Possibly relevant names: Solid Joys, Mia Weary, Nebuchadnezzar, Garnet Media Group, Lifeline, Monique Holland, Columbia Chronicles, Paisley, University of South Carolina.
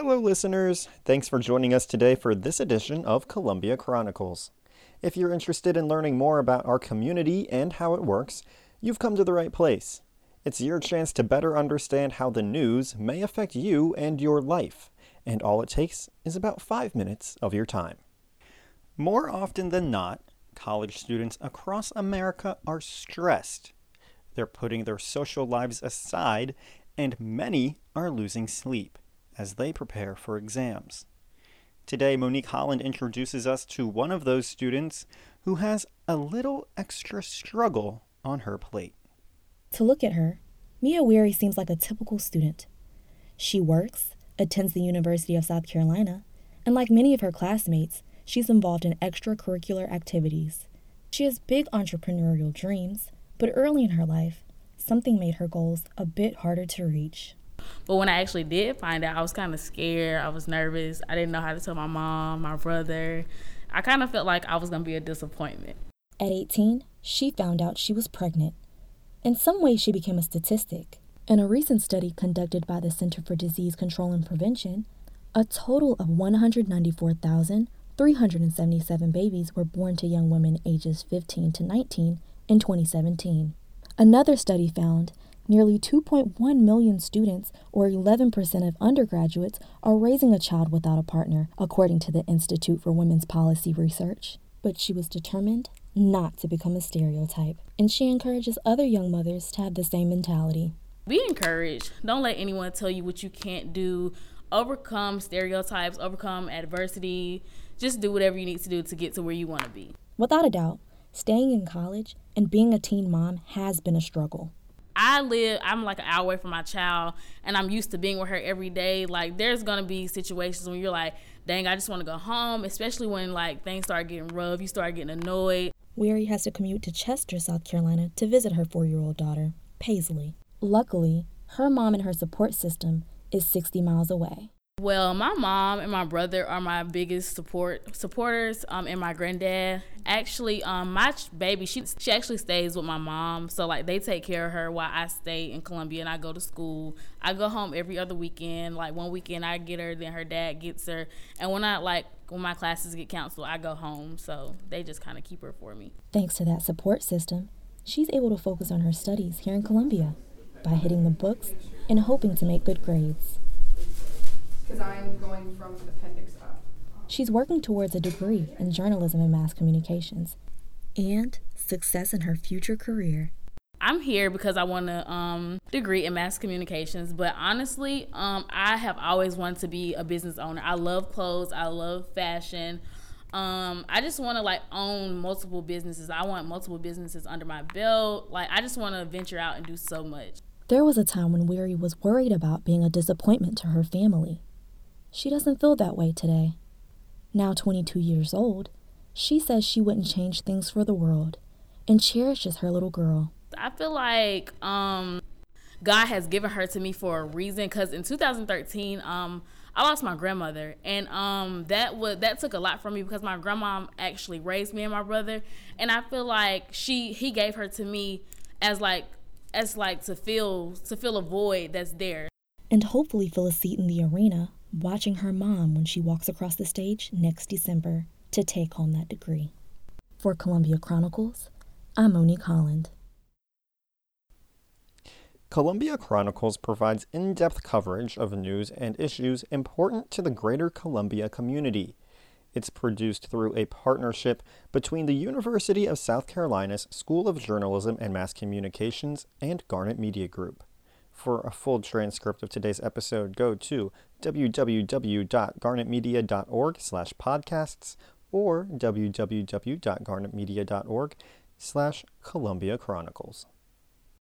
Hello, listeners. Thanks for joining us today for this edition of Columbia Chronicles. If you're interested in learning more about our community and how it works, you've come to the right place. It's your chance to better understand how the news may affect you and your life, and all it takes is about 5 minutes of your time. More often than not, college students across America are stressed. They're putting their social lives aside, and many are losing sleep as they prepare for exams. Today, Monique Holland introduces us to one of those students who has a little extra struggle on her plate. To look at her, Mia Weary seems like a typical student. She works, attends the University of South Carolina, and like many of her classmates, she's involved in extracurricular activities. She has big entrepreneurial dreams, but early in her life, something made her goals a bit harder to reach. But when I actually did find out, I was kind of scared. I was nervous. I didn't know how to tell my mom, my brother. I kind of felt like I was going to be a disappointment. At 18, she found out she was pregnant. In some ways, she became a statistic. In a recent study conducted by the Center for Disease Control and Prevention, a total of 194,377 babies were born to young women ages 15 to 19 in 2017. Another study found nearly 2.1 million students, or 11% of undergraduates, are raising a child without a partner, according to the Institute for Women's Policy Research. But she was determined not to become a stereotype, and she encourages other young mothers to have the same mentality. Be encouraged. Don't let anyone tell you what you can't do. Overcome stereotypes, overcome adversity. Just do whatever you need to do to get to where you want to be. Without a doubt, staying in college and being a teen mom has been a struggle. I'm like an hour away from my child, and I'm used to being with her every day. Like, there's going to be situations when you're like, dang, I just want to go home, especially when, like, things start getting rough, you start getting annoyed. Weary has to commute to Chester, South Carolina, to visit her 4-year-old daughter, Paisley. Luckily, her mom and her support system is 60 miles away. Well, my mom and my brother are my biggest supporters, and my granddad. Actually, my baby, she actually stays with my mom, so like they take care of her while I stay in Columbia and I go to school. I go home every other weekend. Like one weekend I get her, then her dad gets her, and when my classes get canceled, I go home. So they just kind of keep her for me. Thanks to that support system, she's able to focus on her studies here in Columbia by hitting the books and hoping to make good grades. Because I'm going from the appendix up. She's working towards a degree in journalism and mass communications and success in her future career. I'm here because I want a degree in mass communications, but honestly, I have always wanted to be a business owner. I love clothes. I love fashion. I just want to like own multiple businesses. I want multiple businesses under my belt. Like, I just want to venture out and do so much. There was a time when Weary was worried about being a disappointment to her family. She doesn't feel that way today. Now 22 years old, she says she wouldn't change things for the world and cherishes her little girl. I feel like God has given her to me for a reason, because in 2013, I lost my grandmother, and that took a lot from me because my grandma actually raised me and my brother, and I feel like he gave her to me as to fill a void that's there. And hopefully fill a seat in the arena watching her mom when she walks across the stage next December to take home that degree. For Columbia Chronicles, I'm Monique Holland. Columbia Chronicles provides in-depth coverage of news and issues important to the greater Columbia community. It's produced through a partnership between the University of South Carolina's School of Journalism and Mass Communications and Garnet Media Group. For a full transcript of today's episode, go to www.garnetmedia.org/podcasts or www.garnetmedia.org/Columbia Chronicles.